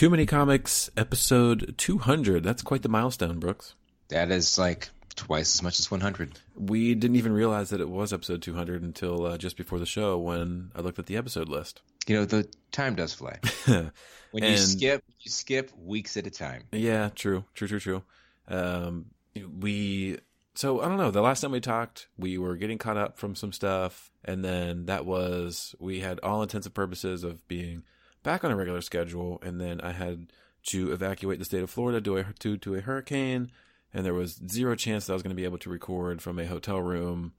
Too Many Comics, episode 200. That's quite the milestone, Brooks. That is like twice as much as 100. We didn't even realize that it was episode 200 until just before the show when I looked at the episode list. You know, the time does fly. When you skip weeks at a time. Yeah, true. So I don't know. The last time we talked, we were getting caught up from some stuff. And then we had all intents and purposes of being back on a regular schedule. And then I had to evacuate the state of Florida due to a hurricane. And there was zero chance that I was going to be able to record from a hotel room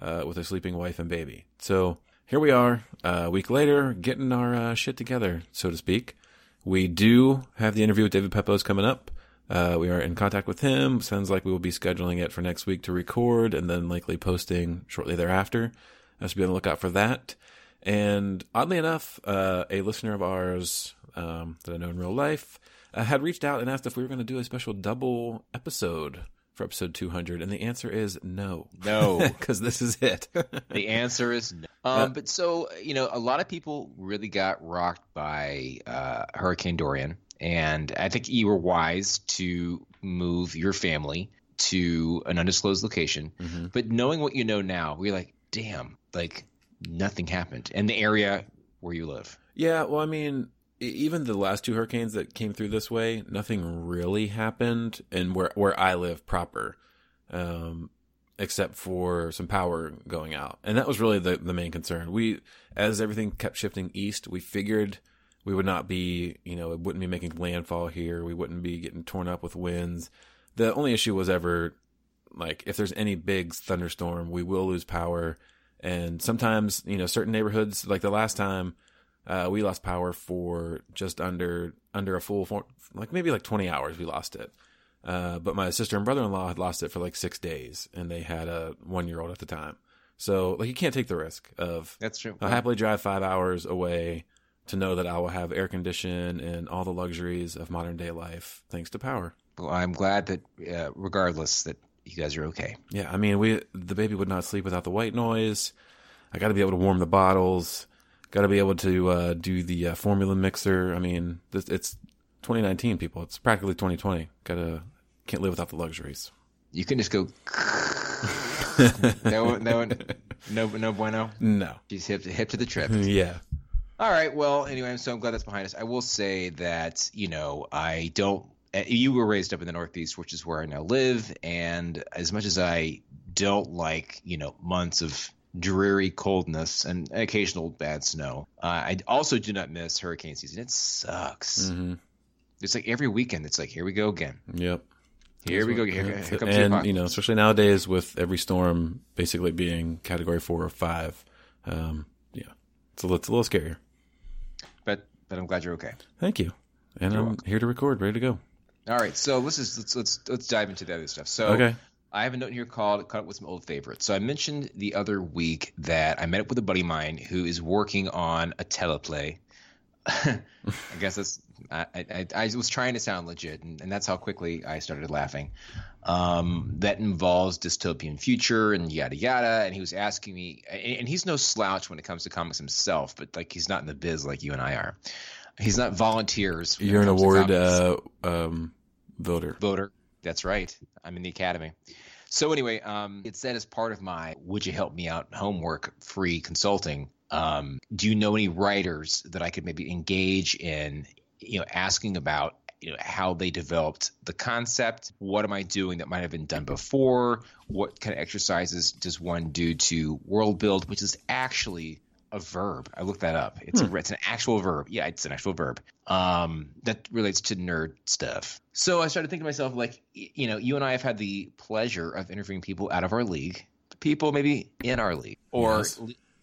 with a sleeping wife and baby. So here we are a week later, getting our shit together, so to speak. We do have the interview with David Pepos coming up. We are in contact with him. Sounds like we will be scheduling it for next week to record and then likely posting shortly thereafter. I should be on the lookout for that. And oddly enough, a listener of ours that I know in real life had reached out and asked if we were going to do a special double episode for episode 200. And the answer is no. No. Because this is it. The answer is no. But so, you know, a lot of people really got rocked by Hurricane Dorian. And I think you were wise to move your family to an undisclosed location. Mm-hmm. But knowing what you know now, we're like, damn, like nothing happened in the area where you live. Yeah, well, I mean, even the last two hurricanes that came through this way, nothing really happened in where I live proper, except for some power going out. And that was really the main concern. As everything kept shifting east, we figured we would not be, you know, it wouldn't be making landfall here. We wouldn't be getting torn up with winds. The only issue was ever, like, if there's any big thunderstorm, we will lose power. And sometimes, you know, certain neighborhoods, like the last time, we lost power for just under a full, like maybe like 20 hours we lost it. But my sister and brother-in-law had lost it for like 6 days, and they had a 1-year-old at the time. So, like, you can't take the risk of. That's true. I'll happily drive 5 hours away to know that I will have air condition and all the luxuries of modern day life thanks to power. Well, I'm glad that regardless that you guys are okay. Yeah, I mean, the baby would not sleep without the white noise. I got to be able to warm the bottles. Got to be able to do the formula mixer. I mean, it's 2019, people. It's practically 2020. Can't live without the luxuries. You can just go. No bueno. No. She's hip to the trip. Yeah. All right. Well, anyway, I'm glad that's behind us. I will say that, you know, you were raised up in the Northeast, which is where I now live. And as much as I don't like, you know, months of dreary coldness and occasional bad snow, I also do not miss hurricane season. It sucks. Mm-hmm. It's like every weekend, it's like, here we go again. Yep. Here comes and, you know, especially nowadays with every storm basically being category 4 or 5. Yeah. It's a little scarier. But I'm glad you're okay. Thank you. And you're welcome. Here to record, ready to go. All right, so let's dive into the other stuff. So okay. I have a note here called "Caught Up with Some Old Favorites." So I mentioned the other week that I met up with a buddy of mine who is working on a teleplay. I guess that's I was trying to sound legit, and that's how quickly I started laughing. That involves dystopian future and yada yada. And he was asking me, and he's no slouch when it comes to comics himself, but like he's not in the biz like you and I are. He's not volunteers. You're an award voter. That's right. I'm in the academy. So anyway, it's that as part of my "Would you help me out" homework free consulting. Do you know any writers that I could maybe engage in, you know, asking about, you know, how they developed the concept? What am I doing that might have been done before? What kind of exercises does one do to world build, which is actually a verb? I looked that up. It's an actual verb. Yeah, it's an actual verb. That relates to nerd stuff. So I started thinking to myself, like, you know, you and I have had the pleasure of interviewing people out of our league, people maybe in our league or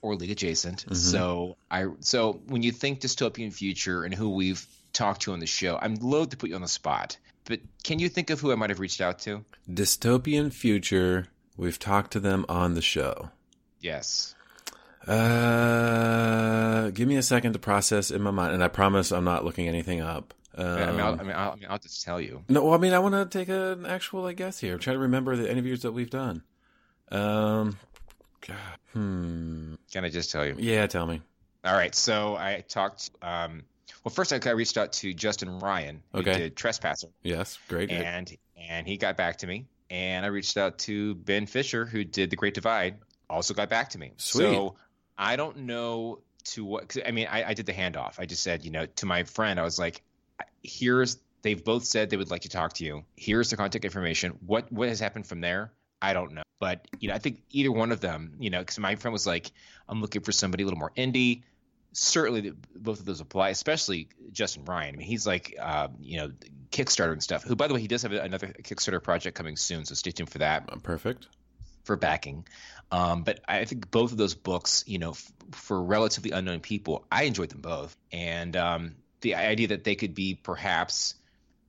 league adjacent. Mm-hmm. So when you think dystopian future and who we've talked to on the show, I'm loath to put you on the spot, but can you think of who I might have reached out to? Dystopian future. We've talked to them on the show. Yes. Give me a second to process in my mind, and I promise I'm not looking anything up. I'll just tell you. No, well, I mean, I want to take an actual guess here. Try to remember the interviews that we've done. Can I just tell you? Yeah, tell me. All right. So I talked Well, first I reached out to Justin Ryan, who did Trespasser. Yes, great. And he got back to me. And I reached out to Ben Fisher, who did The Great Divide, also got back to me. Sweet. So I don't know to what – I mean, I did the handoff. I just said, you know, to my friend, I was like, here's – they've both said they would like to talk to you. Here's the contact information. What has happened from there? I don't know. But, you know, I think either one of them, you know, because my friend was like, I'm looking for somebody a little more indie. Certainly both of those apply, especially Justin Ryan. I mean, he's like, you know, Kickstarter and stuff, who, by the way, he does have another Kickstarter project coming soon. So stay tuned for that. Perfect. For backing. But I think both of those books, you know, for relatively unknown people, I enjoyed them both. And the idea that they could be perhaps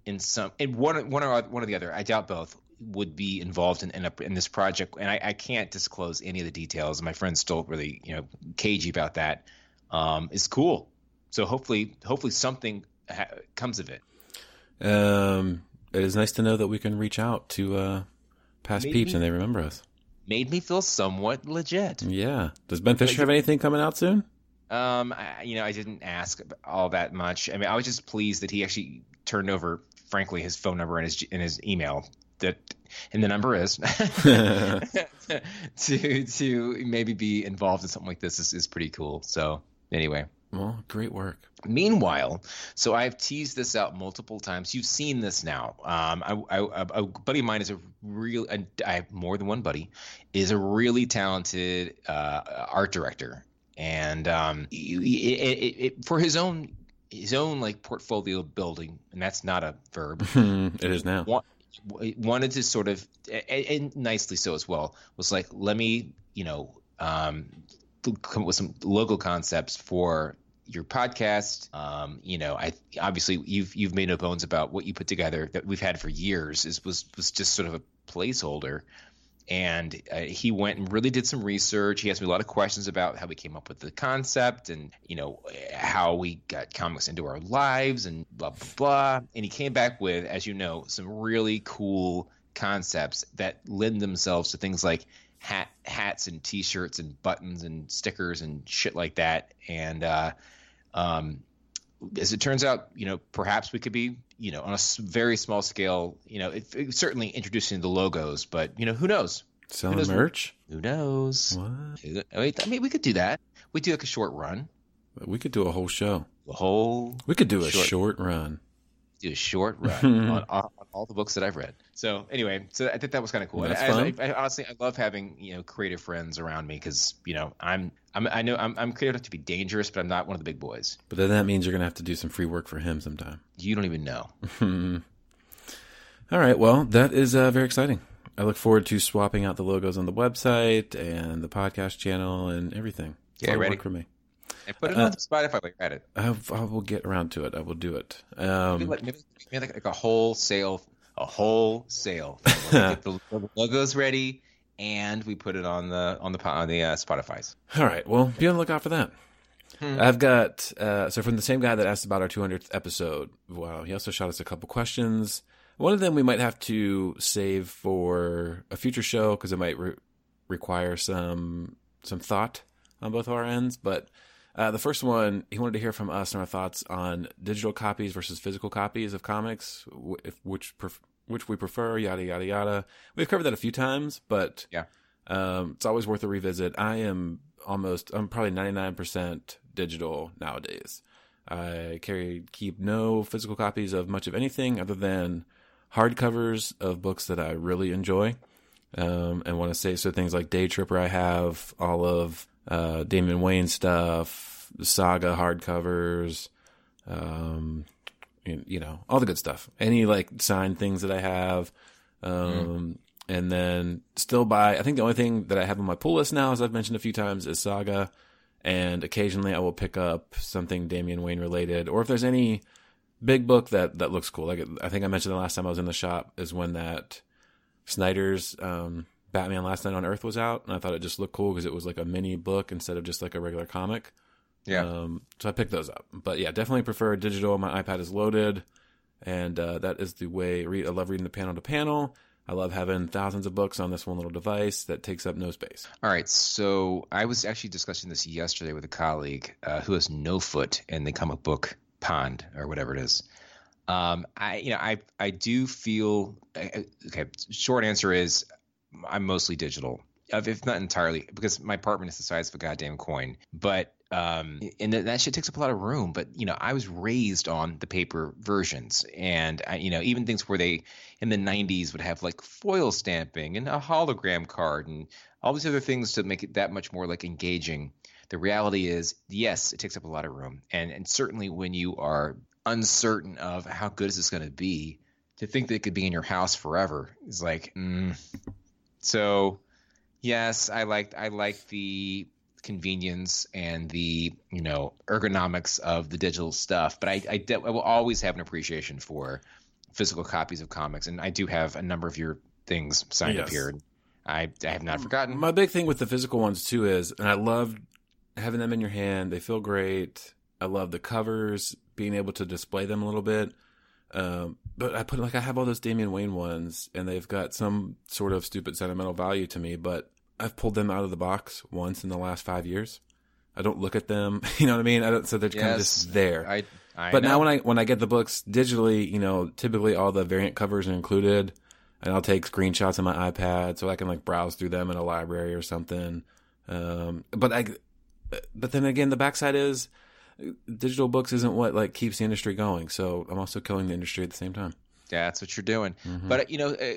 in some – in one or the other, I doubt both, would be involved in this project. And I can't disclose any of the details. My friend's still really, you know, cagey about that. It's cool. So hopefully something comes of it. It is nice to know that we can reach out to past peeps and they remember us. Made me feel somewhat legit. Yeah. Does Ben Fisher have anything coming out soon? I didn't ask all that much. I mean, I was just pleased that he actually turned over, frankly, his phone number and his email. And the number is to maybe be involved in something like this is pretty cool. So anyway. Well, great work. Meanwhile, so I've teased this out multiple times. You've seen this now. A buddy of mine is I have more than one buddy, is a really talented art director. And it for his own like portfolio building, and that's not a verb. It is now. Wanted to sort of, and nicely so as well, was like, let me, you know, come up with some logo concepts for your podcast. You know, I obviously you've made no bones about what you put together that we've had for years was just sort of a placeholder. And he went and really did some research. He asked me a lot of questions about how we came up with the concept and, you know, how we got comics into our lives and blah, blah, blah. And he came back with, as you know, some really cool concepts that lend themselves to things like hats and T-shirts and buttons and stickers and shit like that. And as it turns out, you know, perhaps we could be, you know, on a very small scale, you know, certainly introducing the logos, but, you know, who knows? Selling merch? Who knows? What? I mean, we could do that. We do like a short run. We could do a whole show. We could do a short run. Do a short run on all the books that I've read. So anyway, so I think that was kind of cool. That's fun. I honestly, I love having, you know, creative friends around me because, you know, I'm creative enough to be dangerous, but I'm not one of the big boys. But then that means you're going to have to do some free work for him sometime. You don't even know. All right. Well, that is very exciting. I look forward to swapping out the logos on the website and the podcast channel and everything. It's all work for me. And put it on the Spotify like Reddit. I will get around to it. I will do it. Maybe like a whole sale. Get the logos ready, and we put it on the Spotify's. All right. Well, be on the lookout for that. I've got so from the same guy that asked about our 200th episode. Wow, he also shot us a couple questions. One of them we might have to save for a future show because it might require some thought on both of our ends, but. The first one, he wanted to hear from us and our thoughts on digital copies versus physical copies of comics, which we prefer, yada, yada, yada. We've covered that a few times, but yeah. It's always worth a revisit. I'm probably 99% digital nowadays. I keep no physical copies of much of anything other than hardcovers of books that I really enjoy and want to say. So things like Day Tripper, I have all of... Damian Wayne stuff, Saga hardcovers, you know, all the good stuff. Any like signed things that I have. And then still buy, I think the only thing that I have on my pull list now, as I've mentioned a few times, is Saga. And occasionally I will pick up something Damian Wayne related, or if there's any big book that looks cool. Like I think I mentioned the last time I was in the shop is when that Snyder's, Batman Last Night on Earth was out, and I thought it just looked cool because it was like a mini book instead of just like a regular comic. Yeah. So I picked those up. But yeah, definitely prefer digital. My iPad is loaded, and that is the way. I love reading the panel to panel. I love having thousands of books on this one little device that takes up no space. All right. So I was actually discussing this yesterday with a colleague who has no foot in the comic book pond or whatever it is. I do feel okay. Short answer is I'm mostly digital, if not entirely, because my apartment is the size of a goddamn coin. But and that shit takes up a lot of room. But I was raised on the paper versions, and even things where they in the 90s would have like foil stamping and a hologram card and all these other things to make it that much more like engaging. The reality is, yes, it takes up a lot of room, and certainly when you are uncertain of how good is this going to be, to think that it could be in your house forever is like, So yes, I like the convenience and the, ergonomics of the digital stuff, but I will always have an appreciation for physical copies of comics. And I do have a number of your things signed up here. I have not forgotten. My big thing with the physical ones too is, and I love having them in your hand. They feel great. I love the covers, being able to display them a little bit. But I have all those Damian Wayne ones, and they've got some sort of stupid sentimental value to me, but I've pulled them out of the box once in the last 5 years. I don't look at them. You know what I mean? So they're kind of just there. I know. Now when I get the books digitally, typically all the variant covers are included, and I'll take screenshots on my iPad so I can browse through them in a library or something. But then again, the backside is, digital books isn't what keeps the industry going. So I'm also killing the industry at the same time. Yeah, that's what you're doing. Mm-hmm. But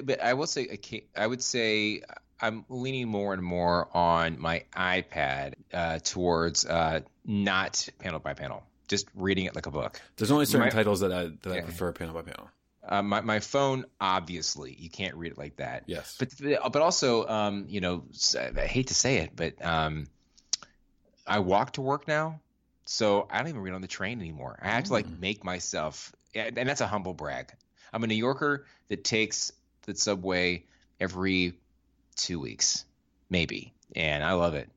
but I will say, I would say I'm leaning more and more on my iPad towards not panel by panel, just reading it like a book. There's only certain titles that I prefer panel by panel. My phone, obviously, you can't read it like that. Yes. But also, I hate to say it, but I walk to work now. So I don't even read on the train anymore. I have to make myself, and that's a humble brag. I'm a New Yorker that takes the subway every 2 weeks, maybe. And I love it.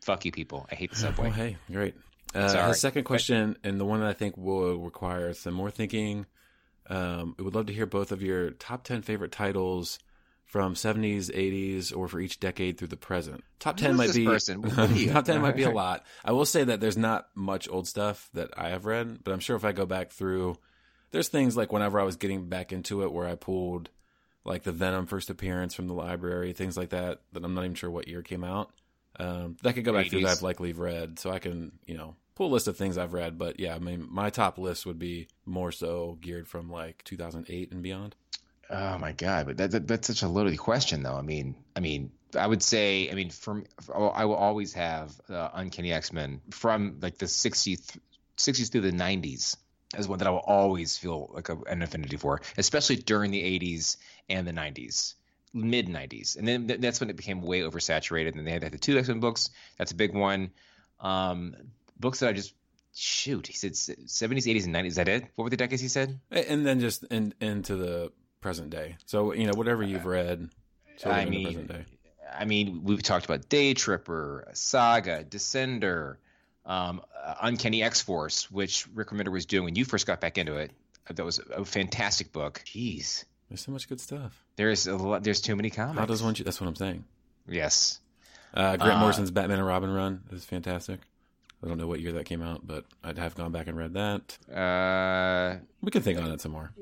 Fuck you people. I hate the subway. Well, hey, great. The second question, and the one that I think will require some more thinking. We would love to hear both of your top 10 favorite titles from 70s, 80s, or for each decade through the present. Top 10 might be a lot. I will say that there's not much old stuff that I have read, but I'm sure if I go back through, there's things like whenever I was getting back into it where I pulled the Venom first appearance from the library, things like that I'm not even sure what year came out. That could go back 80s. Through that I've likely read, so I can, pull a list of things I've read. But yeah, I mean, my top list would be more so geared from 2008 and beyond. Oh my God! But that's such a loaded question, though. I mean, I would say, I will always have Uncanny X-Men from the 60s through the 90s as one that I will always feel an affinity for, especially during the 80s and the 90s, mid 90s, and then that's when it became way oversaturated. And they had the two X-Men books. That's a big one. Books that I just. Shoot, he said 70s, 80s, and 90s. Is that it? What were the decades he said? And then just into the present day. So, whatever you've read. Present day. We've talked about Day Tripper, Saga, Descender, Uncanny X-Force, which Rick Remender was doing when you first got back into it. That was a fantastic book. Jeez. There's so much good stuff. There's a lot. There's too many comics. How does one? That's what I'm saying. Yes. Grant Morrison's Batman and Robin run is fantastic. I don't know what year that came out, but I'd have gone back and read that. We can think on that some more.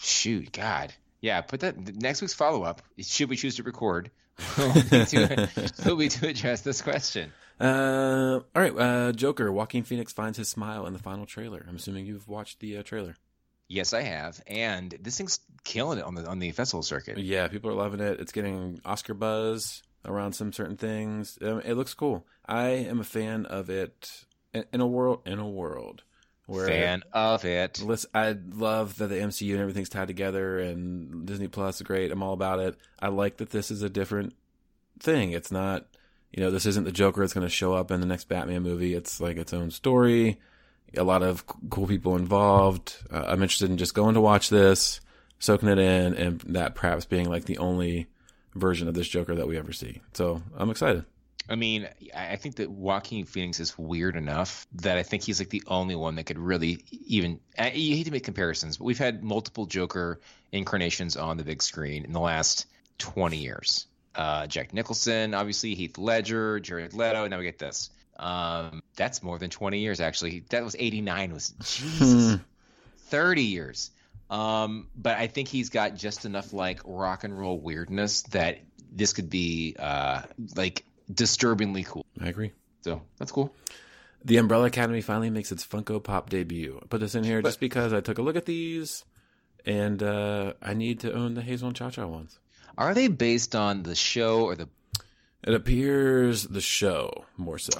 Shoot, God. Yeah, put that next week's follow-up. Should we choose to record? Will we to address this question? All right, Joker, Joaquin Phoenix finds his smile in the final trailer. I'm assuming you've watched the trailer. Yes, I have, and this thing's killing it on the festival circuit. Yeah, people are loving it. It's getting Oscar buzz around some certain things. It looks cool. I am a fan of it in a world where fan of it. Listen, I love that the MCU and everything's tied together, and Disney Plus is great. I'm all about it. I like that this is a different thing. It's not, this isn't the Joker that's going to show up in the next Batman movie. It's its own story. A lot of cool people involved. I'm interested in just going to watch this, soaking it in, and that perhaps being the only version of this Joker that we ever see. So I'm excited. I think that Joaquin Phoenix is weird enough that I think he's the only one that could really even – you hate to make comparisons, but we've had multiple Joker incarnations on the big screen in the last 20 years. Jack Nicholson, obviously, Heath Ledger, Jared Leto, and now we get this. That's more than 20 years, actually. That was 89. Was Jesus, 30 years. But I think he's got just enough like rock and roll weirdness that this could be like disturbingly cool. I agree. So that's cool. The Umbrella Academy finally makes its Funko Pop debut. I put this in here just because I took a look at these, and I need to own the Hazel and Cha-Cha ones. Are they based on the show or the? It appears the show more so.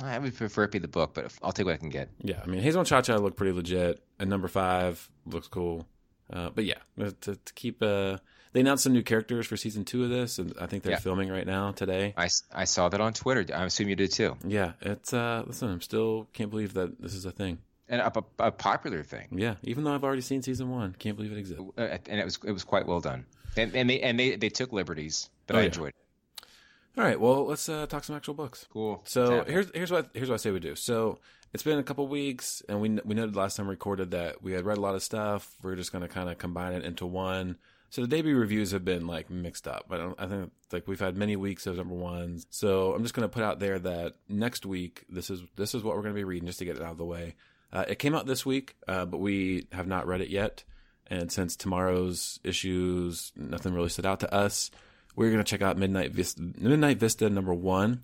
I would prefer it be the book, but I'll take what I can get. Yeah, I mean, Hazel and Cha-Cha look pretty legit, and number 5 looks cool. But yeah, to keep. They announced some new characters for season 2 of this, and I think they're filming right now today. I saw that on Twitter. I assume you did too. Yeah, it's listen. I'm still can't believe that this is a thing. And a popular thing. Yeah, even though I've already seen season 1, can't believe it exists. And it was quite well done. And they took liberties, but I enjoyed it. All right, well, let's talk some actual books. Cool. So exactly. here's what I say we do. So it's been a couple weeks, and we noted last time we recorded that we had read a lot of stuff. We're just going to kind of combine it into one. So the debut reviews have been like mixed up, but I think like we've had many weeks of number ones. So I'm just going to put out there that next week this is what we're going to be reading just to get it out of the way. It came out this week, but we have not read it yet. And since tomorrow's issues, nothing really stood out to us. We're going to check out Midnight Vista #1.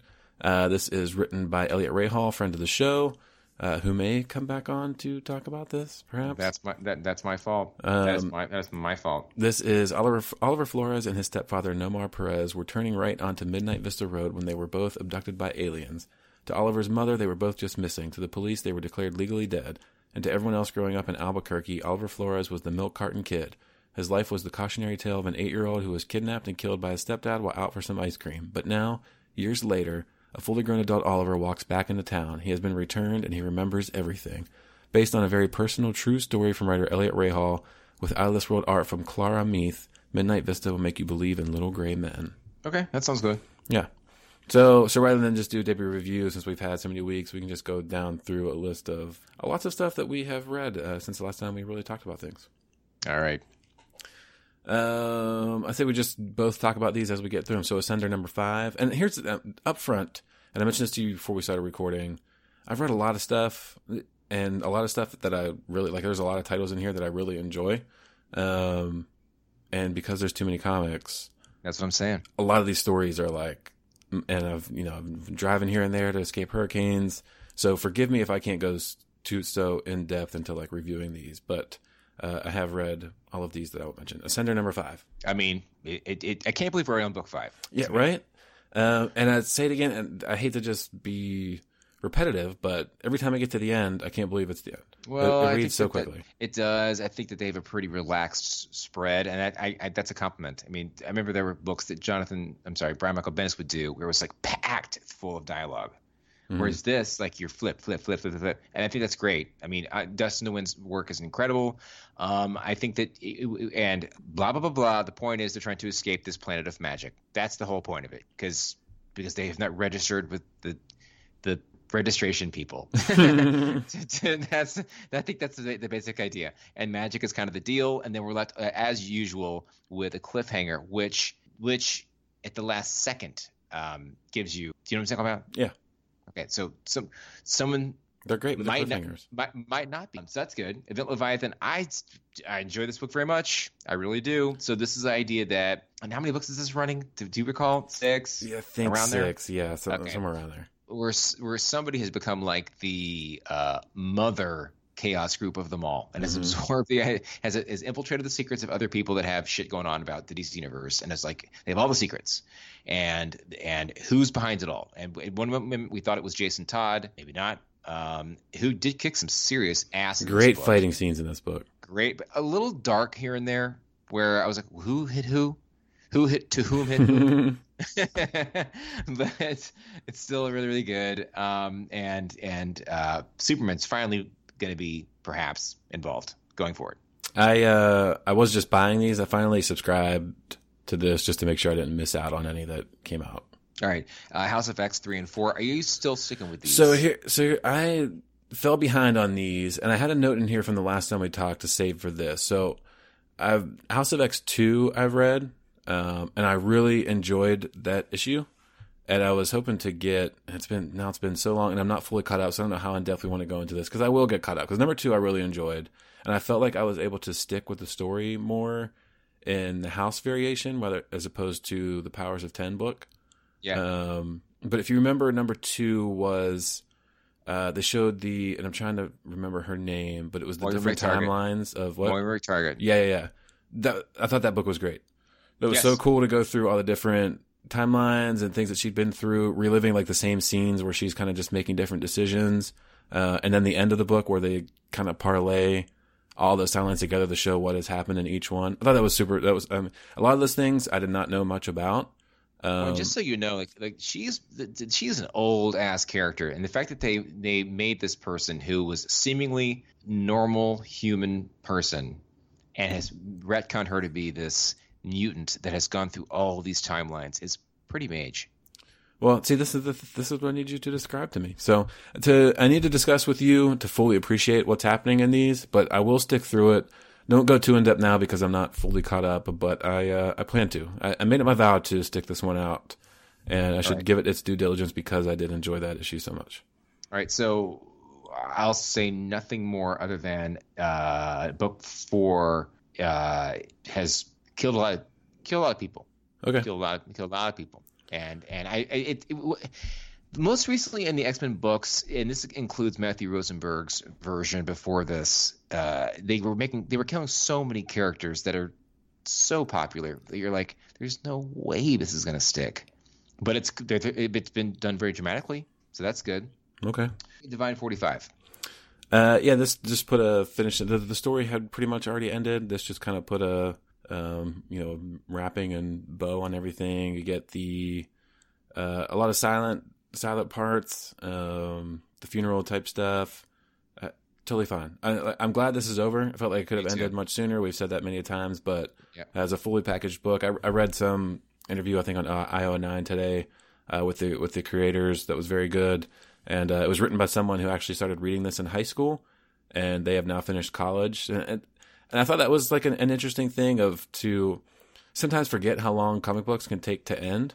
This is written by Elliot Rahal, friend of the show, who may come back on to talk about this. Perhaps that's my fault. That's my fault. This is Oliver Flores and his stepfather Nomar Perez were turning right onto Midnight Vista Road when they were both abducted by aliens. To Oliver's mother, they were both just missing. To the police, they were declared legally dead. And to everyone else growing up in Albuquerque, Oliver Flores was the milk carton kid. His life was the cautionary tale of an 8-year-old who was kidnapped and killed by his stepdad while out for some ice cream. But now, years later, a fully grown adult Oliver walks back into town. He has been returned, and he remembers everything. Based on a very personal, true story from writer Elliot Rahal, with Out of This World art from Clara Meath, Midnight Vista will make you believe in little gray men. Okay, that sounds good. Yeah. So rather than just do a debut review, since we've had so many weeks, we can just go down through a list of lots of stuff that we have read since the last time we really talked about things. All right. I say we just both talk about these as we get through them. So Ascender #5. And here's up front, and I mentioned this to you before we started recording, I've read a lot of stuff, and a lot of stuff that I really like. There's a lot of titles in here that I really enjoy. And because there's too many comics. That's what I'm saying. A lot of these stories are like... And I've been driving here and there to escape hurricanes. So forgive me if I can't go too so in depth into like reviewing these, but I have read all of these that I will mention. Ascender #5. I mean, I can't believe we're on book 5. Yeah, right. And I'd say it again, and I hate to just be repetitive, but every time I get to the end, I can't believe it's the end. Well, it reads so quickly. It does. I think that they have a pretty relaxed spread, and I that's a compliment. I mean, I remember there were books that Brian Michael Bendis would do where it was like packed full of dialogue. Mm-hmm. Whereas this, like you're flip, and I think that's great. I mean, Dustin Nguyen's work is incredible. I think that and blah blah blah blah. The point is they're trying to escape this planet of magic. That's the whole point of it, because they have not registered with the registration people. I think that's the basic idea, and magic is kind of the deal, and then we're left as usual with a cliffhanger which at the last second gives you, do you know what I'm talking about? Yeah. Okay, so someone, they're great with the cliffhangers. Might not be, so that's good. Event Leviathan, I enjoy this book very much. I really do. So this is the idea that, and how many books is this running? Do you recall? 6? Yeah, I think around 6 there? Yeah, so, okay. Somewhere around there. Where somebody has become like the mother chaos group of them all, and has absorbed has infiltrated the secrets of other people that have shit going on about the DC universe, and it's like they have all the secrets, and who's behind it all? And at one moment we thought it was Jason Todd, maybe not. Who did kick some serious ass? Great fighting scenes in this book. Great, but a little dark here and there, where I was like, who hit who? Who hit to whom hit whom? But it's still really, really good. And Superman's finally going to be perhaps involved going forward. I was just buying these. I finally subscribed to this just to make sure I didn't miss out on any that came out. All right. House of X 3 and 4. Are you still sticking with these? So I fell behind on these, and I had a note in here from the last time we talked to save for this. So House of X 2 I've read. And I really enjoyed that issue. And I was hoping to get, it's been so long and I'm not fully caught up, so I don't know how in depth we want to go into this, because I will get caught up, because number two I really enjoyed, and I felt like I was able to stick with the story more in the House variation as opposed to the Powers of X book. Yeah. But if you remember, number two was they showed and I'm trying to remember her name, but it was the different timelines of what? Moira Target. Yeah. I thought that book was great. It was so cool to go through all the different timelines and things that she'd been through, reliving like the same scenes where she's kind of just making different decisions. And then the end of the book where they kind of parlay all those timelines together to show what has happened in each one. I thought that was super. That was a lot of those things I did not know much about. Well, just so you know, like she's an old ass character, and the fact that they made this person who was seemingly normal human person and has retconned her to be this mutant that has gone through all these timelines is pretty mage. Well, see, this is what I need you to describe to me. So, I need to discuss with you to fully appreciate what's happening in these, but I will stick through it. Don't go too in depth now because I'm not fully caught up, but I plan to. I made it my vow to stick this one out, and I should give it its due diligence because I did enjoy that issue so much. All right, so I'll say nothing more other than book four has killed a lot of people. Okay, killed a lot of people. And most recently in the X-Men books, and this includes Matthew Rosenberg's version before this, they were killing so many characters that are so popular that you're like, there's no way this is going to stick. But it's been done very dramatically, so that's good. Okay. Divine 45. This just put a finish. The story had pretty much already ended. This just kind of put a wrapping and bow on everything. You get a lot of silent parts, the funeral type stuff. Totally fine. I'm glad this is over. I felt like it could have ended much sooner. We've said that many times, but as a fully packaged book, I read some interview, I think on IO9 today, with the creators. That was very good. And it was written by someone who actually started reading this in high school, and they have now finished college. And I thought that was like an interesting thing to sometimes forget how long comic books can take to end.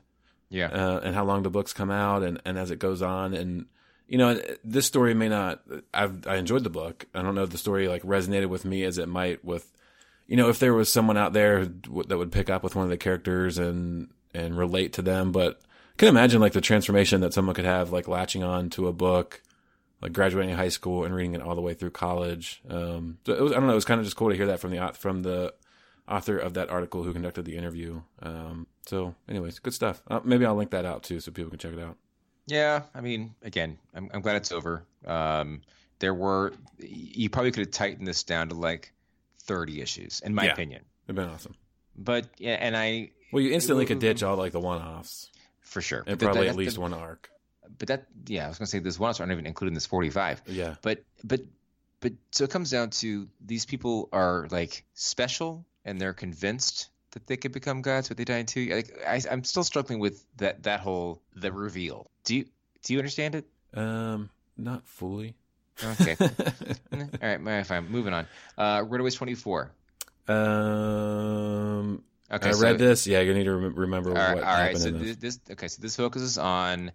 Yeah. And how long the books come out and as it goes on. And, you know, this story may not, I enjoyed the book. I don't know if the story like resonated with me as it might with, you know, if there was someone out there that would pick up with one of the characters and relate to them. But I can imagine like the transformation that someone could have, like latching on to a book, like graduating high school and reading it all the way through college. So it was kind of just cool to hear that from the author of that article who conducted the interview. So anyways, good stuff. Maybe I'll link that out too so people can check it out. Yeah, I mean, again, I'm glad it's over. You probably could have tightened this down to like 30 issues, in my opinion. It'd been awesome. But yeah, and you instantly could ditch all like the one-offs. For sure. And probably at least one arc. But I was going to say this one-offs aren't even included in this 45. Yeah. But so it comes down to these people are like special, and they're convinced that they could become gods, but they die in two. Like, I'm still struggling with that whole the reveal. Do you understand it? Not fully. Okay. All right, fine. Moving on. Runaways 24. Okay, I read this. Yeah, you need to remember what happened. All right. So this focuses on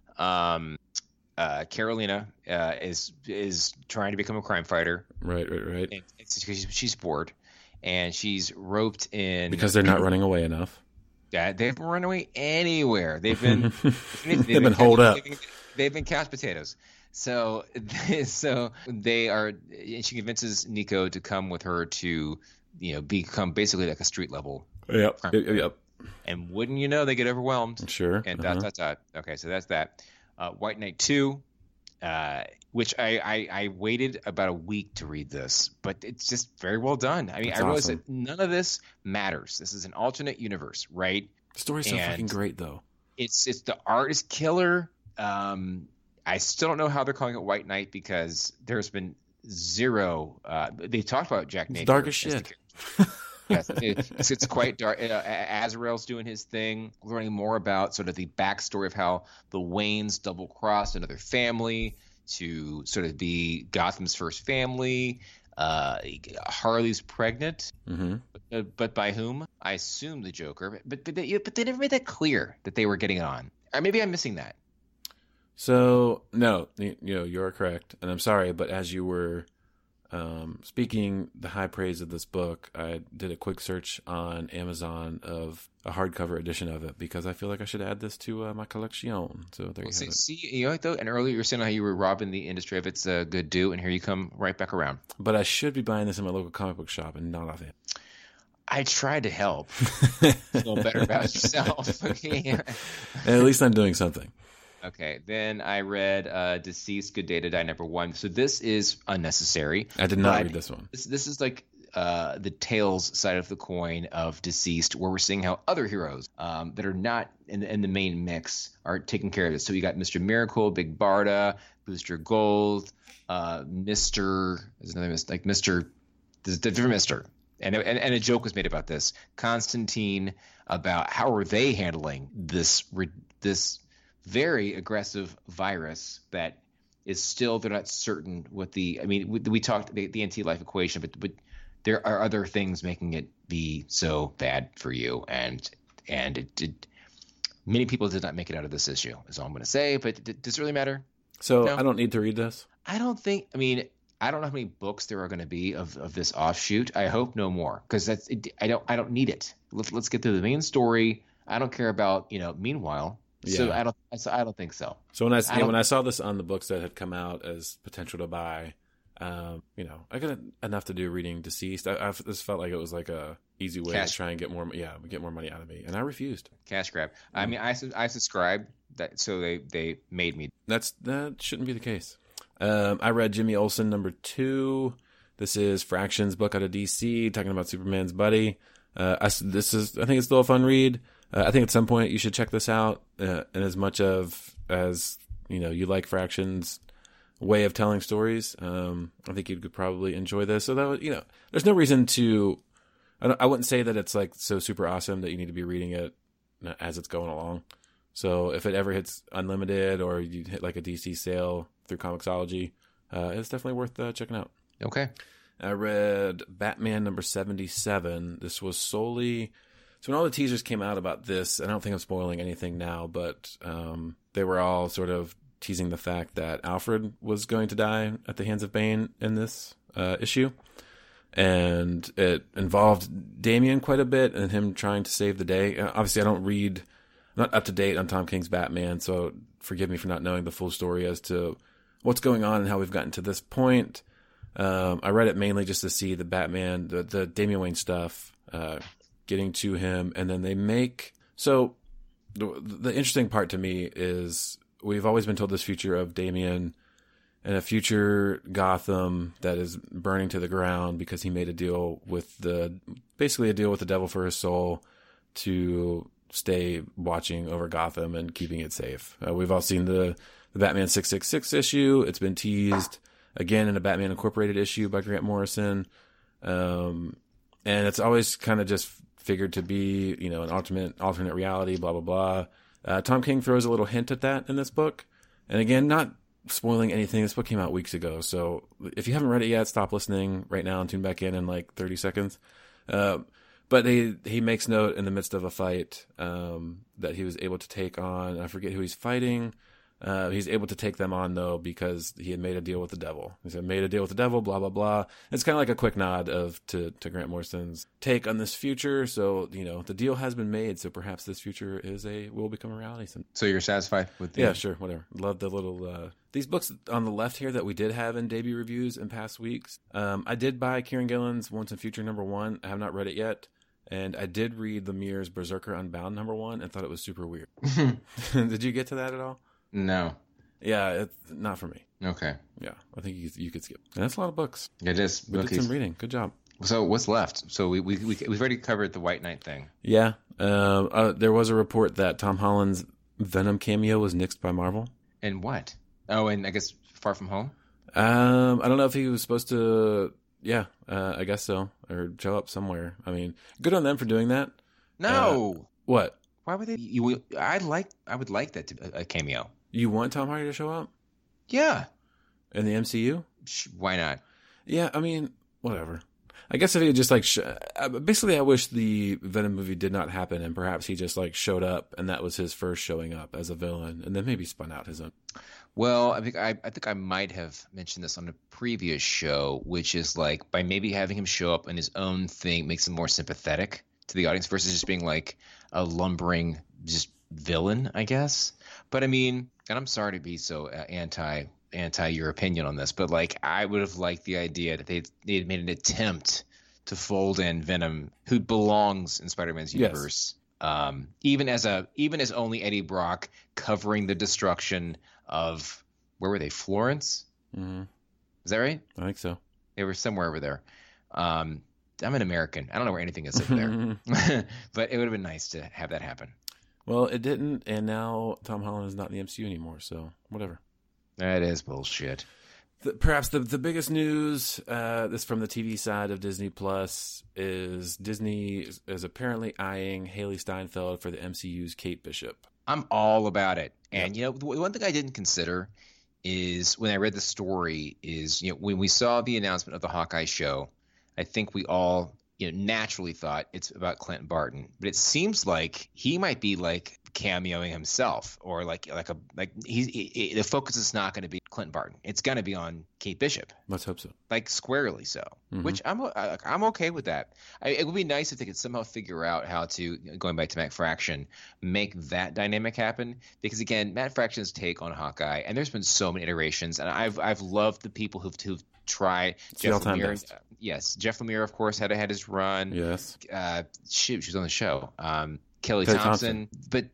Carolina is trying to become a crime fighter. Right. And it's because she's bored. And she's roped in because they're not running away enough. Yeah, they haven't run away anywhere. They've been holed up. They've been couch potatoes. So they are. And she convinces Nico to come with her to, you know, become basically like a street level. Yep. And wouldn't you know, they get overwhelmed. Sure. And dot. Okay, so that's that. White Knight 2. Which I waited about a week to read this, but it's just very well done. I mean, I realized that none of this matters. This is an alternate universe, right? The story's so fucking great, though. It's the art is killer. I still don't know how they're calling it White Knight because there's been zero. They talked about Jack Napier. It's dark as shit. Yes, it's quite dark. Azrael's doing his thing, learning more about sort of the backstory of how the Waynes double crossed another family to sort of be Gotham's first family. Harley's pregnant, but by whom? I assume the Joker. But they never made that clear that they were getting on. Or maybe I'm missing that. So, no, you're correct. And I'm sorry, but as you were speaking the high praise of this book, I did a quick search on Amazon of a hardcover edition of it because I feel like I should add this to my collection. So there you have it. See, you know, though, and earlier you were saying how you were robbing the industry of its good due, and here you come right back around. But I should be buying this in my local comic book shop and not off it. I tried to help. Feel better about yourself. At least I'm doing something. Okay, then I read Deceased, Good Day to Die, number 1. So this is unnecessary. I did not read this one. This is like the Tales side of the coin of Deceased, where we're seeing how other heroes that are not in the main mix are taking care of this. So you got Mr. Miracle, Big Barda, Booster Gold, there's a different Mr. And a joke was made about this. Constantine, about how are they handling this very aggressive virus that is still, they're not certain what the, I mean, we talked the anti-life equation, but there are other things making it be so bad for you. And it did, many people did not make it out of this issue is all I'm going to say, but does it really matter? So no? I don't need to read this. I don't know how many books there are going to be of this offshoot. I hope no more because that's, I don't need it. Let's get through the main story. I don't care about, meanwhile. Yeah. So I don't think so. So when I saw this on the books that had come out as potential to buy, I got enough to do reading Deceased. I just felt like it was like a easy way to try and get more money out of me, and I refused. Cash grab. I mean, I subscribed that, so they made me. That shouldn't be the case. I read Jimmy Olsen number 2. This is Fraction's book out of DC talking about Superman's buddy. I think it's still a fun read. I think at some point you should check this out. And as much as you like Fraction's way of telling stories, I think you could probably enjoy this. So that there's no reason to. I wouldn't say that it's like so super awesome that you need to be reading it as it's going along. So if it ever hits Unlimited or you hit like a DC sale through Comixology, it's definitely worth checking out. Okay. I read Batman number 77. This was solely. So when all the teasers came out about this, I don't think I'm spoiling anything now, but they were all sort of teasing the fact that Alfred was going to die at the hands of Bane in this issue. And it involved Damian quite a bit and him trying to save the day. Obviously, I'm not up to date on Tom King's Batman, so forgive me for not knowing the full story as to what's going on and how we've gotten to this point. I read it mainly just to see the Batman, the Damian Wayne stuff, getting to him, and then they make... So, the interesting part to me is we've always been told this future of Damian and a future Gotham that is burning to the ground because he made a deal with basically a deal with the devil for his soul to stay watching over Gotham and keeping it safe. We've all seen the Batman 666 issue. It's been teased again in a Batman Incorporated issue by Grant Morrison. And it's always kind of just figured to be, an alternate reality, blah, blah, blah. Tom King throws a little hint at that in this book. And again, not spoiling anything. This book came out weeks ago. So if you haven't read it yet, stop listening right now and tune back in like 30 seconds. But he makes note in the midst of a fight that he was able to take on. I forget who he's fighting. He's able to take them on, though, because he had made a deal with the devil. He said, made a deal with the devil, blah, blah, blah. It's kind of like a quick nod to Grant Morrison's take on this future. So, the deal has been made. So perhaps this future will become a reality soon. So you're satisfied with the... Yeah, sure. Whatever. Love the little... These books on the left here that we did have in debut reviews in past weeks. I did buy Kieran Gillen's Once in Future number 1. I have not read it yet. And I did read Lemire's Berserker Unbound number 1 and thought it was super weird. Did you get to that at all? No. Yeah, it's not for me. Okay. Yeah, I think you could skip. And that's a lot of books. It is. We did some reading. Good job. So what's left? So we've already covered the White Knight thing. Yeah. There was a report that Tom Holland's Venom cameo was nixed by Marvel. And what? Oh, and I guess Far From Home? I don't know if he was supposed to... Yeah, I guess so. Or show up somewhere. I mean, good on them for doing that. No! What? Why would they... I would like that to be a cameo. You want Tom Hardy to show up? Yeah. In the MCU? Why not? Yeah, I mean, whatever. I guess if he just like basically, I wish the Venom movie did not happen, and perhaps he just like showed up, and that was his first showing up as a villain, and then maybe spun out his own. Well, I think I might have mentioned this on a previous show, which is like by maybe having him show up in his own thing makes him more sympathetic to the audience versus just being like a lumbering just villain, I guess. But I mean, and I'm sorry to be so anti your opinion on this, but like I would have liked the idea that they had made an attempt to fold in Venom, who belongs in Spider-Man's universe, yes. Even as only Eddie Brock covering the destruction of where were they? Florence? Mm-hmm. Is that right? I think so. They were somewhere over there. I'm an American. I don't know where anything is over there, but it would have been nice to have that happen. Well, it didn't, and now Tom Holland is not in the MCU anymore, so whatever. That is bullshit. Perhaps the biggest news this from the TV side of Disney Plus is Disney is apparently eyeing Haley Steinfeld for the MCU's Kate Bishop. I'm all about it. And, the one thing I didn't consider is when I read the story is, when we saw the announcement of the Hawkeye show, I think we all naturally thought it's about Clint Barton. But it seems like he might be like cameoing himself, or the focus is not going to be Clint Barton. It's going to be on Kate Bishop. Let's hope so. Like squarely so, mm-hmm. Which I'm okay with that. It would be nice if they could somehow figure out how to, going back to Matt Fraction, make that dynamic happen. Because again, Matt Fraction's take on Hawkeye, and there's been so many iterations, and I've loved the people who've tried. Jeff Lemire, yes. Jeff Lemire, of course, had his run. Yes. She was on the show. Kelly Thompson, but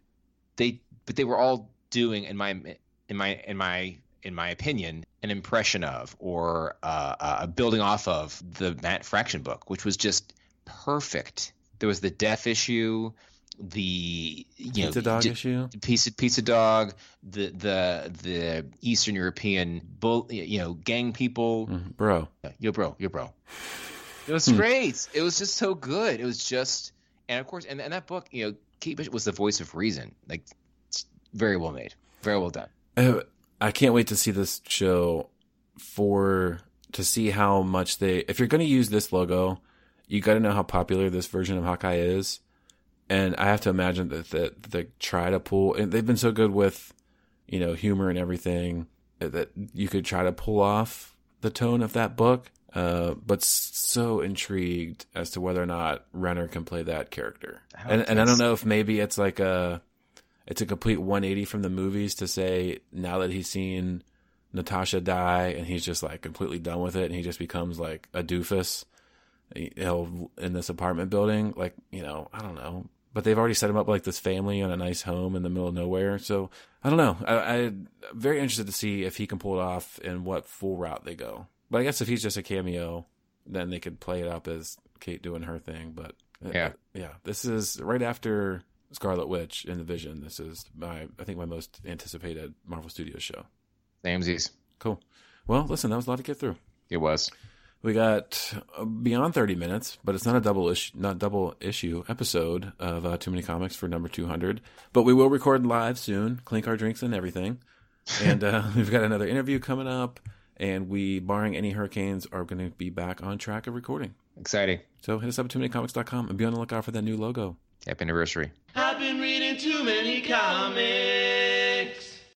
they were all doing, in my opinion, an impression of or building off of the Matt Fraction book, which was just perfect. There was the death issue, the issue, pizza dog, the Eastern European gang people, bro. It was great. It was just so good. It was just, and of course, and that book, Kate Bishop was the voice of reason. Like, very well made, very well done. I can't wait to see this show to see how much if you're going to use this logo, you got to know how popular this version of Hawkeye is. And I have to imagine that they try to pull, and they've been so good with, humor and everything, that you could try to pull off the tone of that book. But so intrigued as to whether or not Renner can play that character. And I don't know if maybe it's like it's a complete 180 from the movies to say now that he's seen Natasha die and he's just like completely done with it and he just becomes like a doofus in this apartment building. Like, I don't know. But they've already set him up like this family on a nice home in the middle of nowhere. So I don't know. I'm very interested to see if he can pull it off and what full route they go. But I guess if he's just a cameo, then they could play it up as Kate doing her thing. But yeah, this is right after Scarlet Witch and the Vision. This is I think my most anticipated Marvel Studios show. Samesies. Cool. Well, listen, that was a lot to get through. It was. We got beyond 30 minutes, but it's not a double issue episode of Too Many Comics for number 200. But we will record live soon, clink our drinks and everything. And we've got another interview coming up. And we, barring any hurricanes, are going to be back on track of recording. Exciting. So hit us up at TooManyComics.com and be on the lookout for that new logo. Happy anniversary. I've been reading too many comics.